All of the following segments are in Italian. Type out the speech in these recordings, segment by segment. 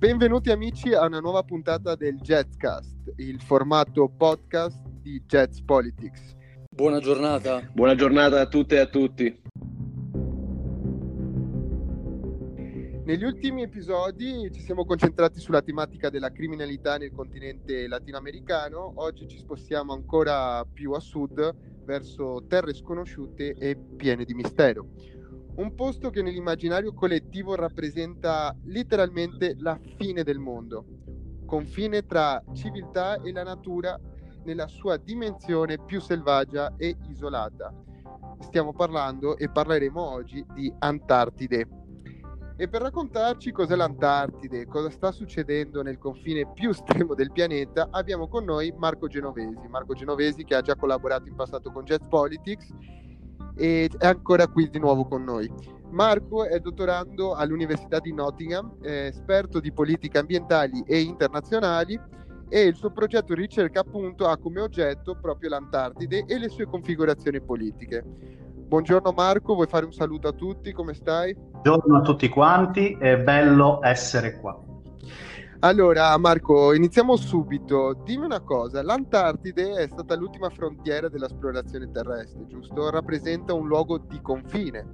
Benvenuti amici a una nuova puntata del Jetscast, il formato podcast di Geopolitics. Buona giornata. Buona giornata a tutte e a tutti. Negli ultimi episodi ci siamo concentrati sulla tematica della criminalità nel continente latinoamericano. Oggi ci spostiamo ancora più a sud, verso terre sconosciute e piene di mistero. Un posto che nell'immaginario collettivo rappresenta letteralmente la fine del mondo, confine tra civiltà e la natura nella sua dimensione più selvaggia e isolata. Stiamo parlando e parleremo oggi di Antartide. E per raccontarci cos'è l'Antartide, cosa sta succedendo nel confine più estremo del pianeta, abbiamo con noi Marco Genovesi. Marco Genovesi che ha già collaborato in passato con Geopolitics e è ancora qui di nuovo con noi. Marco è dottorando all'Università di Nottingham, è esperto di politiche ambientali e internazionali e il suo progetto di ricerca appunto ha come oggetto proprio l'Antartide e le sue configurazioni politiche. Buongiorno Marco, vuoi fare un saluto a tutti? Come stai? Buongiorno a tutti quanti, è bello essere qua. Allora Marco, iniziamo subito. Dimmi una cosa, l'Antartide è stata l'ultima frontiera dell'esplorazione terrestre, giusto? Rappresenta un luogo di confine.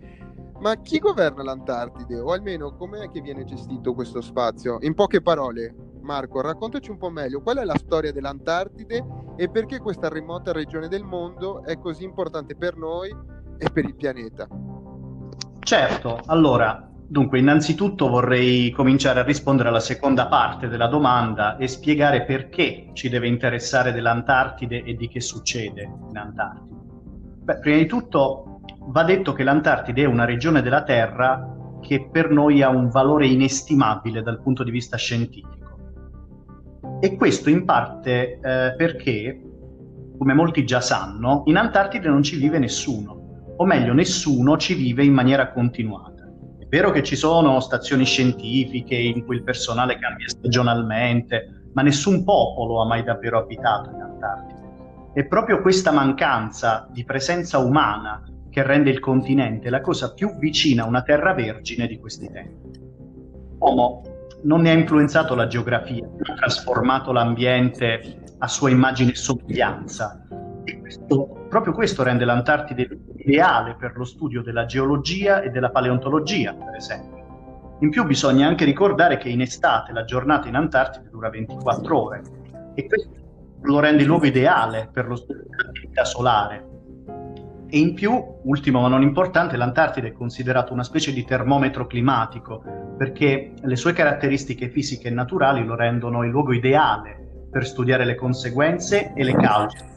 Ma chi governa l'Antartide? O almeno com'è che viene gestito questo spazio? In poche parole, Marco, raccontaci un po' meglio qual è la storia dell'Antartide e perché questa remota regione del mondo è così importante per noi e per il pianeta. Certo, allora, dunque innanzitutto vorrei cominciare a rispondere alla seconda parte della domanda e spiegare perché ci deve interessare dell'Antartide e di che succede in Antartide. Beh, prima di tutto va detto che l'Antartide è una regione della Terra che per noi ha un valore inestimabile dal punto di vista scientifico. E questo in parte perché, come molti già sanno, in Antartide non ci vive nessuno. O meglio, nessuno ci vive in maniera continuata. È vero che ci sono stazioni scientifiche in cui il personale cambia stagionalmente, ma nessun popolo ha mai davvero abitato in Antartide. È proprio questa mancanza di presenza umana che rende il continente la cosa più vicina a una terra vergine di questi tempi. L'uomo non ne ha influenzato la geografia, ha trasformato l'ambiente a sua immagine e somiglianza. E proprio questo rende l'Antartide ideale per lo studio della geologia e della paleontologia, per esempio. In più bisogna anche ricordare che in estate la giornata in Antartide dura 24 ore e questo lo rende il luogo ideale per lo studio dell'attività solare. E in più, ultimo ma non importante, l'Antartide è considerato una specie di termometro climatico perché le sue caratteristiche fisiche e naturali lo rendono il luogo ideale per studiare le conseguenze e le cause.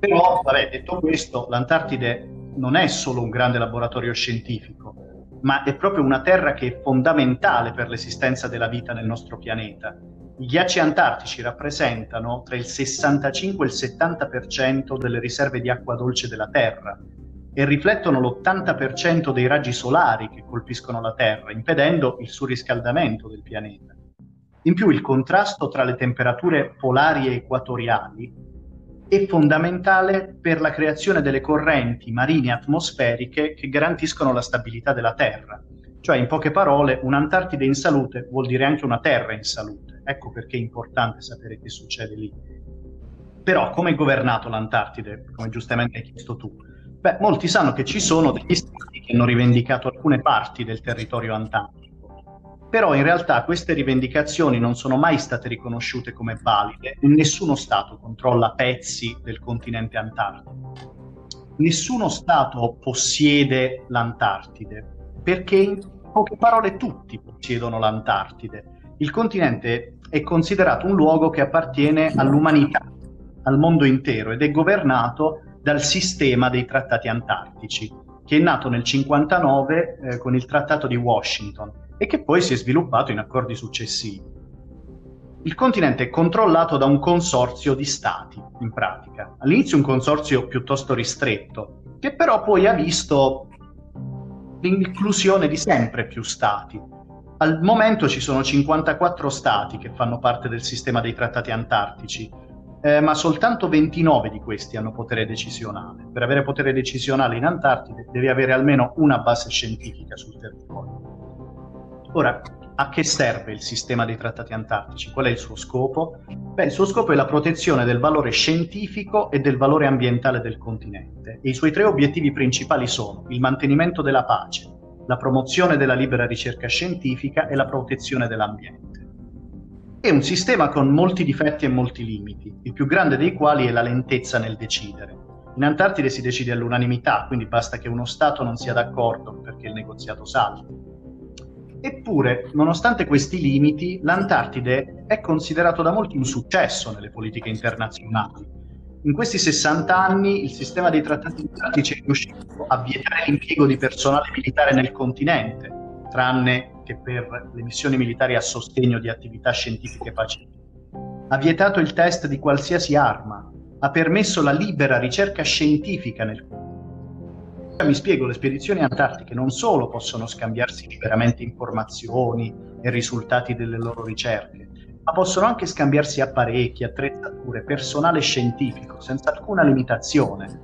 Però, detto questo, l'Antartide non è solo un grande laboratorio scientifico, ma è proprio una terra che è fondamentale per l'esistenza della vita nel nostro pianeta. I ghiacci antartici rappresentano tra il 65 e il 70% delle riserve di acqua dolce della Terra e riflettono l'80% dei raggi solari che colpiscono la Terra, impedendo il surriscaldamento del pianeta. In più il contrasto tra le temperature polari e equatoriali è fondamentale per la creazione delle correnti marine atmosferiche che garantiscono la stabilità della Terra. Cioè, in poche parole, un'Antartide in salute vuol dire anche una Terra in salute. Ecco perché è importante sapere che succede lì. Però, come è governato l'Antartide, come giustamente hai chiesto tu? Beh, molti sanno che ci sono degli stati che hanno rivendicato alcune parti del territorio antartico. Però in realtà queste rivendicazioni non sono mai state riconosciute come valide e nessuno Stato controlla pezzi del continente antartico. Nessuno Stato possiede l'Antartide, perché in poche parole tutti possiedono l'Antartide. Il continente è considerato un luogo che appartiene all'umanità, al mondo intero, ed è governato dal sistema dei trattati antartici, che è nato nel 59 con il Trattato di Washington, e che poi si è sviluppato in accordi successivi. Il continente è controllato da un consorzio di stati, in pratica. All'inizio un consorzio piuttosto ristretto, che però poi ha visto l'inclusione di sempre più stati. Al momento ci sono 54 stati che fanno parte del sistema dei trattati antartici, ma soltanto 29 di questi hanno potere decisionale. Per avere potere decisionale in Antartide devi avere almeno una base scientifica sul territorio. Ora, A che serve il sistema dei trattati antartici? Qual è il suo scopo? Beh, il suo scopo è la protezione del valore scientifico e del valore ambientale del continente. E i suoi tre obiettivi principali sono il mantenimento della pace, la promozione della libera ricerca scientifica e la protezione dell'ambiente. È un sistema con molti difetti e molti limiti, il più grande dei quali è la lentezza nel decidere. In Antartide si decide all'unanimità, quindi basta che uno Stato non sia d'accordo perché il negoziato salti. Eppure, nonostante questi limiti, l'Antartide è considerato da molti un successo nelle politiche internazionali. In questi 60 anni il sistema dei trattati antartici è riuscito a vietare l'impiego di personale militare nel continente, tranne che per le missioni militari a sostegno di attività scientifiche pacifiche. Ha vietato il test di qualsiasi arma, ha permesso la libera ricerca scientifica nel continente. Mi spiego, le spedizioni antartiche non solo possono scambiarsi liberamente informazioni e risultati delle loro ricerche, ma possono anche scambiarsi apparecchi, attrezzature, personale scientifico, senza alcuna limitazione.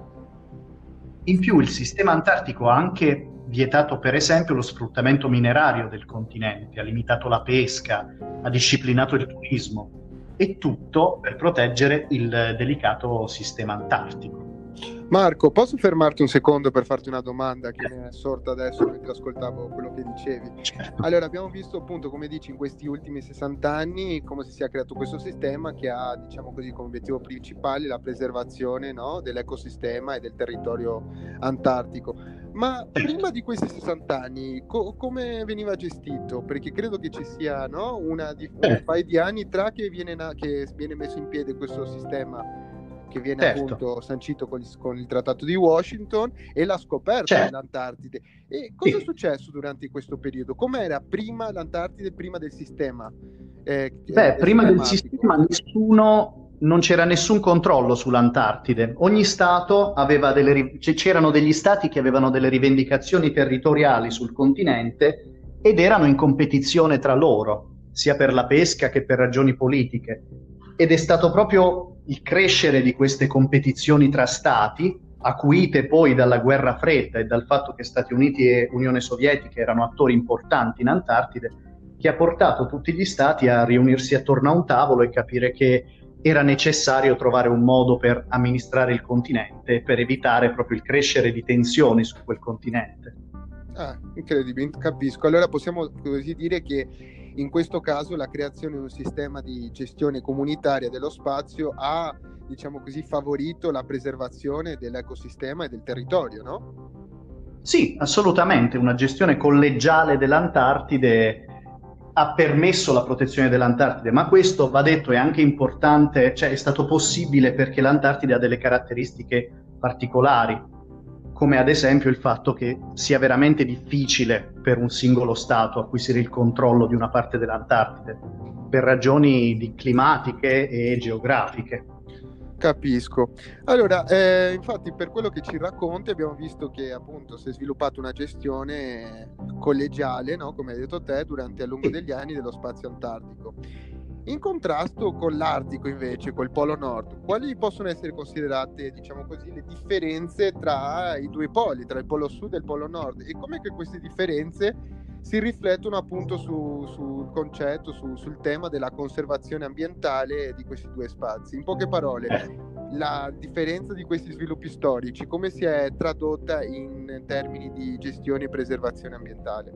In più il sistema antartico ha anche vietato per esempio lo sfruttamento minerario del continente, ha limitato la pesca, ha disciplinato il turismo, e tutto per proteggere il delicato sistema antartico. Marco, posso fermarti un secondo per farti una domanda che mi è sorta adesso mentre ascoltavo quello che dicevi? Allora, abbiamo visto appunto, come dici, in questi ultimi 60 anni come si sia creato questo sistema che ha, diciamo così, come obiettivo principale la preservazione, no, dell'ecosistema e del territorio antartico. Ma prima di questi 60 anni come veniva gestito? Perché credo che ci sia, no, un paio di anni tra che viene messo in piedi questo sistema, che viene appunto sancito con il Trattato di Washington, e la scoperta dell'Antartide. E cosa è successo durante questo periodo? Com'era prima l'Antartide, prima del sistema? Prima del sistema non c'era nessun controllo sull'Antartide. Ogni Stato aveva c'erano degli Stati che avevano delle rivendicazioni territoriali sul continente ed erano in competizione tra loro, sia per la pesca che per ragioni politiche. Ed è stato proprio il crescere di queste competizioni tra stati, acuite poi dalla guerra fredda e dal fatto che Stati Uniti e Unione Sovietica erano attori importanti in Antartide, che ha portato tutti gli stati a riunirsi attorno a un tavolo e capire che era necessario trovare un modo per amministrare il continente, per evitare proprio il crescere di tensioni su quel continente. Ah, incredibile, capisco. Allora possiamo così dire che in questo caso la creazione di un sistema di gestione comunitaria dello spazio ha, diciamo così, favorito la preservazione dell'ecosistema e del territorio, no? Sì, assolutamente. Una gestione collegiale dell'Antartide ha permesso la protezione dell'Antartide, ma questo, va detto, è anche importante, cioè è stato possibile perché l'Antartide ha delle caratteristiche particolari, come ad esempio il fatto che sia veramente difficile per un singolo Stato acquisire il controllo di una parte dell'Antartide, per ragioni climatiche e geografiche. Capisco. Allora, infatti, per quello che ci racconti abbiamo visto che appunto si è sviluppata una gestione collegiale, no? Come hai detto te, durante a lungo degli anni dello spazio antartico. In contrasto con l'Artico invece, col Polo Nord, quali possono essere considerate, diciamo così, le differenze tra i due poli, tra il Polo Sud e il Polo Nord, e come che queste differenze si riflettono appunto sul concetto, sul tema della conservazione ambientale di questi due spazi? In poche parole, la differenza di questi sviluppi storici, come si è tradotta in termini di gestione e preservazione ambientale?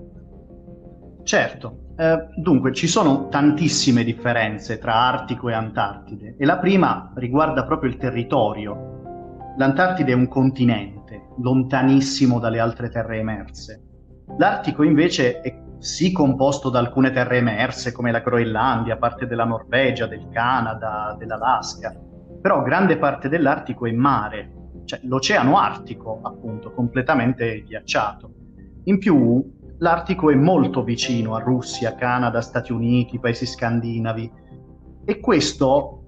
Certo, dunque ci sono tantissime differenze tra Artico e Antartide, e la prima riguarda proprio il territorio. L'Antartide è un continente, lontanissimo dalle altre terre emerse. L'Artico invece è sì composto da alcune terre emerse, come la Groenlandia, parte della Norvegia, del Canada, dell'Alaska, però grande parte dell'Artico è mare, cioè l'oceano Artico, appunto, completamente ghiacciato. In più, l'Artico è molto vicino a Russia, Canada, Stati Uniti, paesi scandinavi, e questo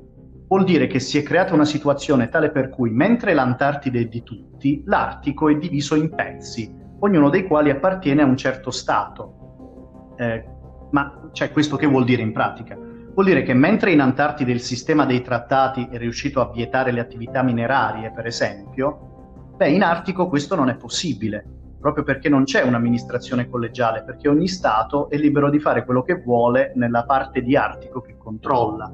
vuol dire che si è creata una situazione tale per cui, mentre l'Antartide è di tutti, l'Artico è diviso in pezzi, ognuno dei quali appartiene a un certo stato. Ma questo che vuol dire in pratica? Vuol dire che mentre in Antartide il sistema dei trattati è riuscito a vietare le attività minerarie, per esempio, in Artico questo non è possibile. proprio perché non c'è un'amministrazione collegiale, perché ogni Stato è libero di fare quello che vuole nella parte di Artico che controlla.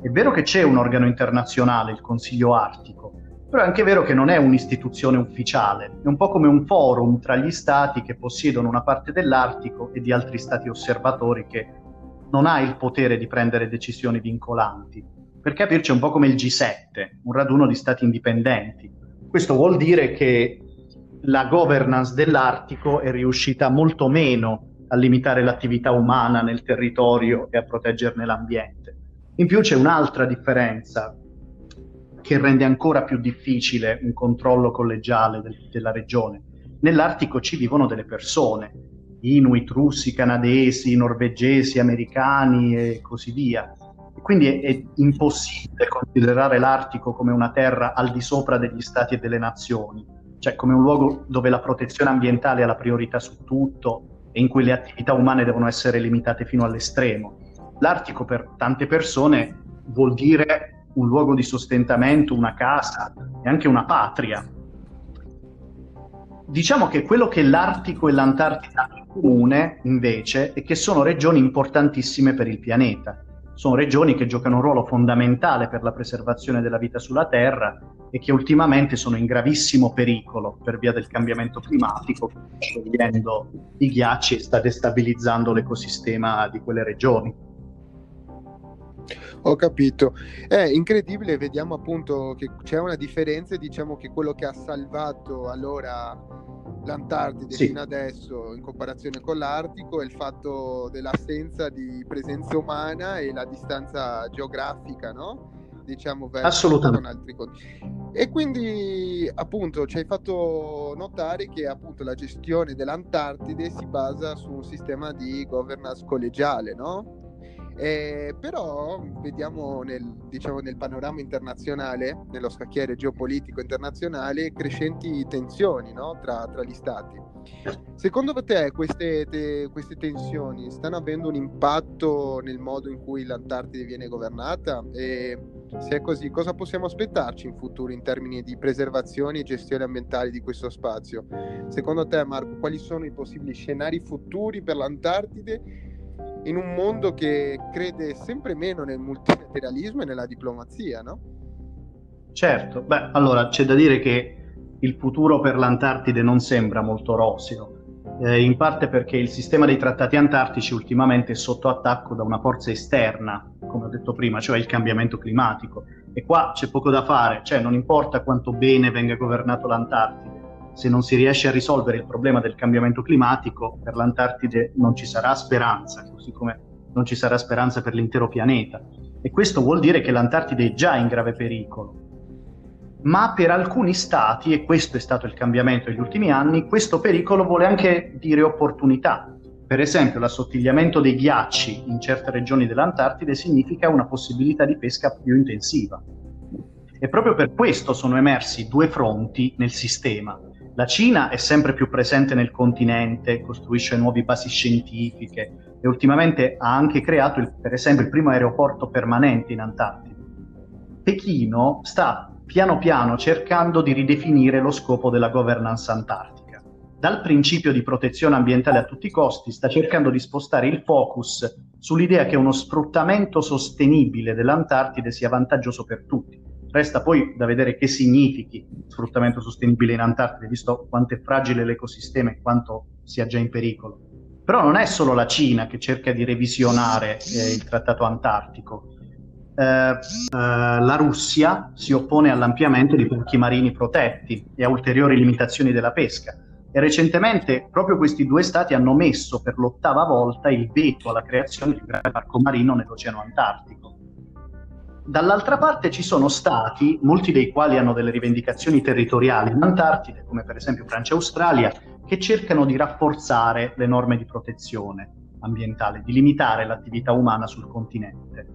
È vero che c'è un organo internazionale, il Consiglio Artico, però è anche vero che non è un'istituzione ufficiale, è un po' come un forum tra gli Stati che possiedono una parte dell'Artico e di altri Stati osservatori che non ha il potere di prendere decisioni vincolanti. Per capirci è un po' come il G7, un raduno di Stati indipendenti. Questo vuol dire che la governance dell'Artico è riuscita molto meno a limitare l'attività umana nel territorio e a proteggerne l'ambiente. In più c'è un'altra differenza che rende ancora più difficile un controllo collegiale della regione. Nell'Artico ci vivono delle persone, Inuit, russi, canadesi, norvegesi, americani e così via. Quindi è impossibile considerare l'Artico come una terra al di sopra degli Stati e delle nazioni, cioè come un luogo dove la protezione ambientale ha la priorità su tutto e in cui le attività umane devono essere limitate fino all'estremo. L'Artico per tante persone vuol dire un luogo di sostentamento, una casa e anche una patria. Diciamo che quello che l'Artico e l'Antartide hanno in comune, invece, è che sono regioni importantissime per il pianeta. Sono regioni che giocano un ruolo fondamentale per la preservazione della vita sulla Terra e che ultimamente sono in gravissimo pericolo per via del cambiamento climatico che sta sciogliendo i ghiacci e sta destabilizzando l'ecosistema di quelle regioni. Ho capito. È incredibile, vediamo appunto che c'è una differenza, diciamo che quello che ha salvato allora l'Antartide sì, fino adesso in comparazione con l'Artico è il fatto dell'assenza di presenza umana e la distanza geografica, no? Diciamo verso assolutamente altri continenti. E quindi appunto ci hai fatto notare che appunto la gestione dell'Antartide si basa su un sistema di governance collegiale, no? Però vediamo nel panorama internazionale, nello scacchiere geopolitico internazionale, crescenti tensioni, no? tra gli stati. Secondo te queste tensioni stanno avendo un impatto nel modo in cui l'Antartide viene governata? E se è così, cosa possiamo aspettarci in futuro in termini di preservazione e gestione ambientale di questo spazio? Secondo te, Marco, quali sono i possibili scenari futuri per l'Antartide in un mondo che crede sempre meno nel multilateralismo e nella diplomazia, no? Certo, allora c'è da dire che il futuro per l'Antartide non sembra molto roseo, in parte perché il sistema dei trattati antartici ultimamente è sotto attacco da una forza esterna, come ho detto prima, cioè il cambiamento climatico, e qua c'è poco da fare, cioè non importa quanto bene venga governato l'Antartide, se non si riesce a risolvere il problema del cambiamento climatico, per l'Antartide non ci sarà speranza, così come non ci sarà speranza per l'intero pianeta. E questo vuol dire che l'Antartide è già in grave pericolo. Ma per alcuni stati, e questo è stato il cambiamento degli ultimi anni, questo pericolo vuole anche dire opportunità. Per esempio, l'assottigliamento dei ghiacci in certe regioni dell'Antartide significa una possibilità di pesca più intensiva. E proprio per questo sono emersi due fronti nel sistema. La Cina è sempre più presente nel continente, costruisce nuove basi scientifiche e ultimamente ha anche creato, per esempio, il primo aeroporto permanente in Antartide. Pechino sta piano piano cercando di ridefinire lo scopo della governance antartica. Dal principio di protezione ambientale a tutti i costi sta cercando di spostare il focus sull'idea che uno sfruttamento sostenibile dell'Antartide sia vantaggioso per tutti. Resta poi da vedere che significhi sfruttamento sostenibile in Antartide, visto quanto è fragile l'ecosistema e quanto sia già in pericolo. Però non è solo la Cina che cerca di revisionare il Trattato Antartico. La Russia si oppone all'ampliamento di parchi marini protetti e a ulteriori limitazioni della pesca. E recentemente proprio questi due stati hanno messo per l'8ª volta il veto alla creazione di un grande parco marino nell'Oceano Antartico. Dall'altra parte ci sono stati, molti dei quali hanno delle rivendicazioni territoriali in Antartide, come per esempio Francia e Australia, che cercano di rafforzare le norme di protezione ambientale, di limitare l'attività umana sul continente.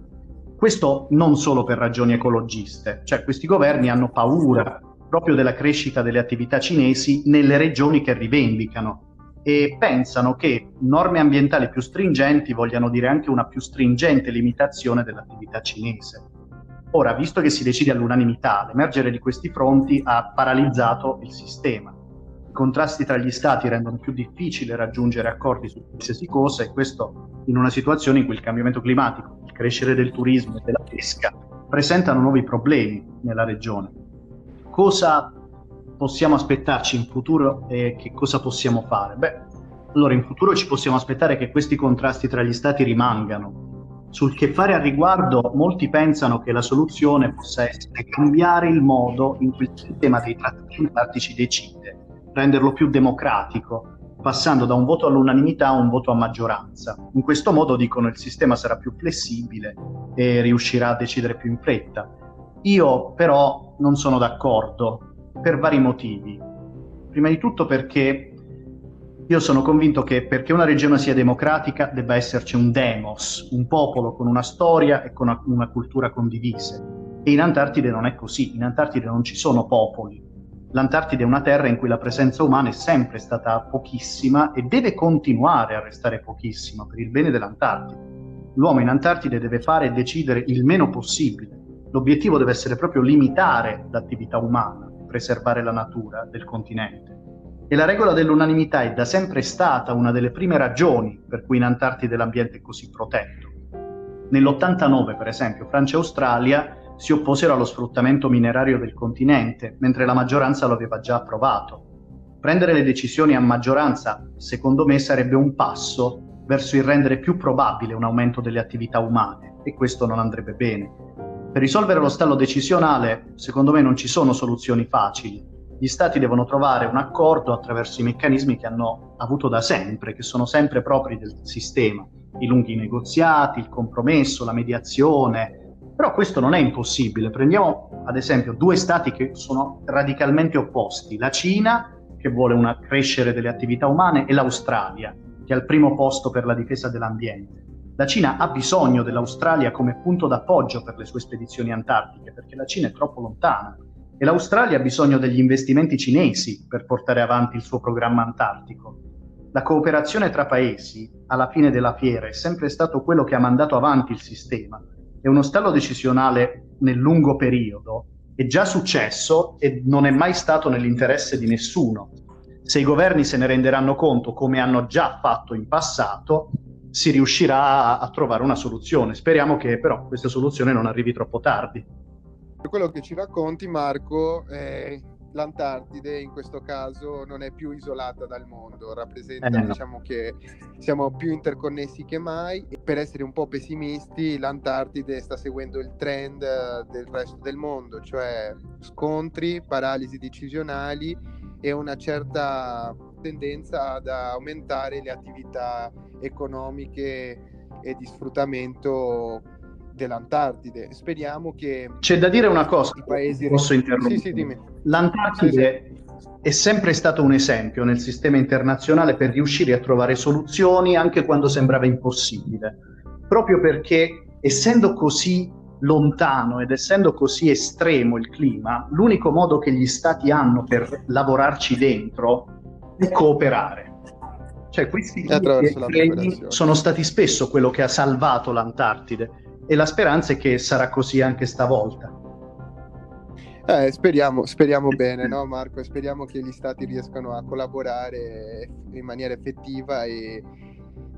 Questo non solo per ragioni ecologiste, cioè questi governi hanno paura proprio della crescita delle attività cinesi nelle regioni che rivendicano e pensano che norme ambientali più stringenti vogliano dire anche una più stringente limitazione dell'attività cinese. Ora, visto che si decide all'unanimità, l'emergere di questi fronti ha paralizzato il sistema. contrasti tra gli stati rendono più difficile raggiungere accordi su qualsiasi cosa, e questo in una situazione in cui il cambiamento climatico, il crescere del turismo e della pesca presentano nuovi problemi nella regione. Cosa possiamo aspettarci in futuro e che cosa possiamo fare? Allora, in futuro ci possiamo aspettare che questi contrasti tra gli stati rimangano. Sul che fare al riguardo, molti pensano che la soluzione possa essere cambiare il modo in cui il sistema dei trattati antartici decide, renderlo più democratico, passando da un voto all'unanimità a un voto a maggioranza. In questo modo, dicono, il sistema sarà più flessibile e riuscirà a decidere più in fretta. Io però non sono d'accordo per vari motivi. Prima di tutto perché io sono convinto che perché una regione sia democratica debba esserci un demos, un popolo con una storia e con una cultura condivise. E in Antartide non è così, in Antartide non ci sono popoli. L'Antartide è una terra in cui la presenza umana è sempre stata pochissima e deve continuare a restare pochissima per il bene dell'Antartide. L'uomo in Antartide deve fare e decidere il meno possibile. L'obiettivo deve essere proprio limitare l'attività umana, preservare la natura del continente. E la regola dell'unanimità è da sempre stata una delle prime ragioni per cui in Antartide l'ambiente è così protetto. Nell'89, per esempio, Francia e Australia si opposero allo sfruttamento minerario del continente, mentre la maggioranza lo aveva già approvato. Prendere le decisioni a maggioranza, secondo me, sarebbe un passo verso il rendere più probabile un aumento delle attività umane, e questo non andrebbe bene. Per risolvere lo stallo decisionale, secondo me, non ci sono soluzioni facili. Gli stati devono trovare un accordo attraverso i meccanismi che hanno avuto da sempre, che sono sempre propri del sistema: i lunghi negoziati, il compromesso, la mediazione. Però questo non è impossibile. Prendiamo ad esempio due stati che sono radicalmente opposti: la Cina, che vuole un crescere delle attività umane, e l'Australia, che è al primo posto per la difesa dell'ambiente. La Cina ha bisogno dell'Australia come punto d'appoggio per le sue spedizioni antartiche, perché la Cina è troppo lontana, e l'Australia ha bisogno degli investimenti cinesi per portare avanti il suo programma antartico. La cooperazione tra paesi, alla fine della fiera, è sempre stato quello che ha mandato avanti il sistema. E uno stallo decisionale nel lungo periodo è già successo e non è mai stato nell'interesse di nessuno. Se i governi se ne renderanno conto, come hanno già fatto in passato, si riuscirà a trovare una soluzione. Speriamo che però questa soluzione non arrivi troppo tardi. Per quello che ci racconti, Marco, l'Antartide in questo caso non è più isolata dal mondo, rappresenta, diciamo, che siamo più interconnessi che mai. E per essere un po' pessimisti, l'Antartide sta seguendo il trend del resto del mondo, cioè scontri, paralisi decisionali e una certa tendenza ad aumentare le attività economiche e di sfruttamento dell'Antartide. Speriamo che... C'è da dire una cosa, posso interrompere? Sì, dimmi. L'Antartide è sempre stato un esempio nel sistema internazionale per riuscire a trovare soluzioni anche quando sembrava impossibile, proprio perché, essendo così lontano ed essendo così estremo il clima, l'unico modo che gli stati hanno per lavorarci dentro è cooperare. Cioè, questi treni sono stati spesso quello che ha salvato l'Antartide, e la speranza è che sarà così anche stavolta. Speriamo bene, no Marco? Speriamo che gli stati riescano a collaborare in maniera effettiva e,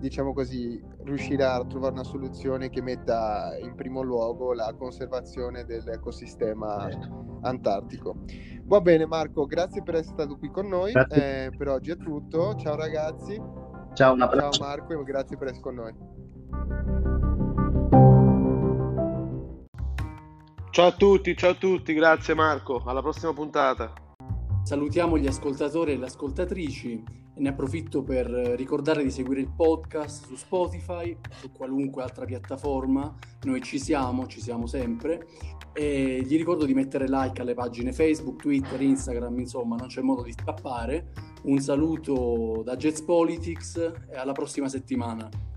diciamo così, riuscire a trovare una soluzione che metta in primo luogo la conservazione dell'ecosistema antartico. Va bene Marco, grazie per essere stato qui con noi. Per oggi è tutto. Ciao ragazzi. Ciao, un abbraccio. Ciao Marco, e grazie per essere con noi. Ciao a tutti, grazie Marco, alla prossima puntata. Salutiamo gli ascoltatori e le ascoltatrici e ne approfitto per ricordare di seguire il podcast su Spotify, su qualunque altra piattaforma. Noi ci siamo sempre, e gli ricordo di mettere like alle pagine Facebook, Twitter, Instagram, insomma non c'è modo di scappare. Un saluto da Geopolitics e alla prossima settimana.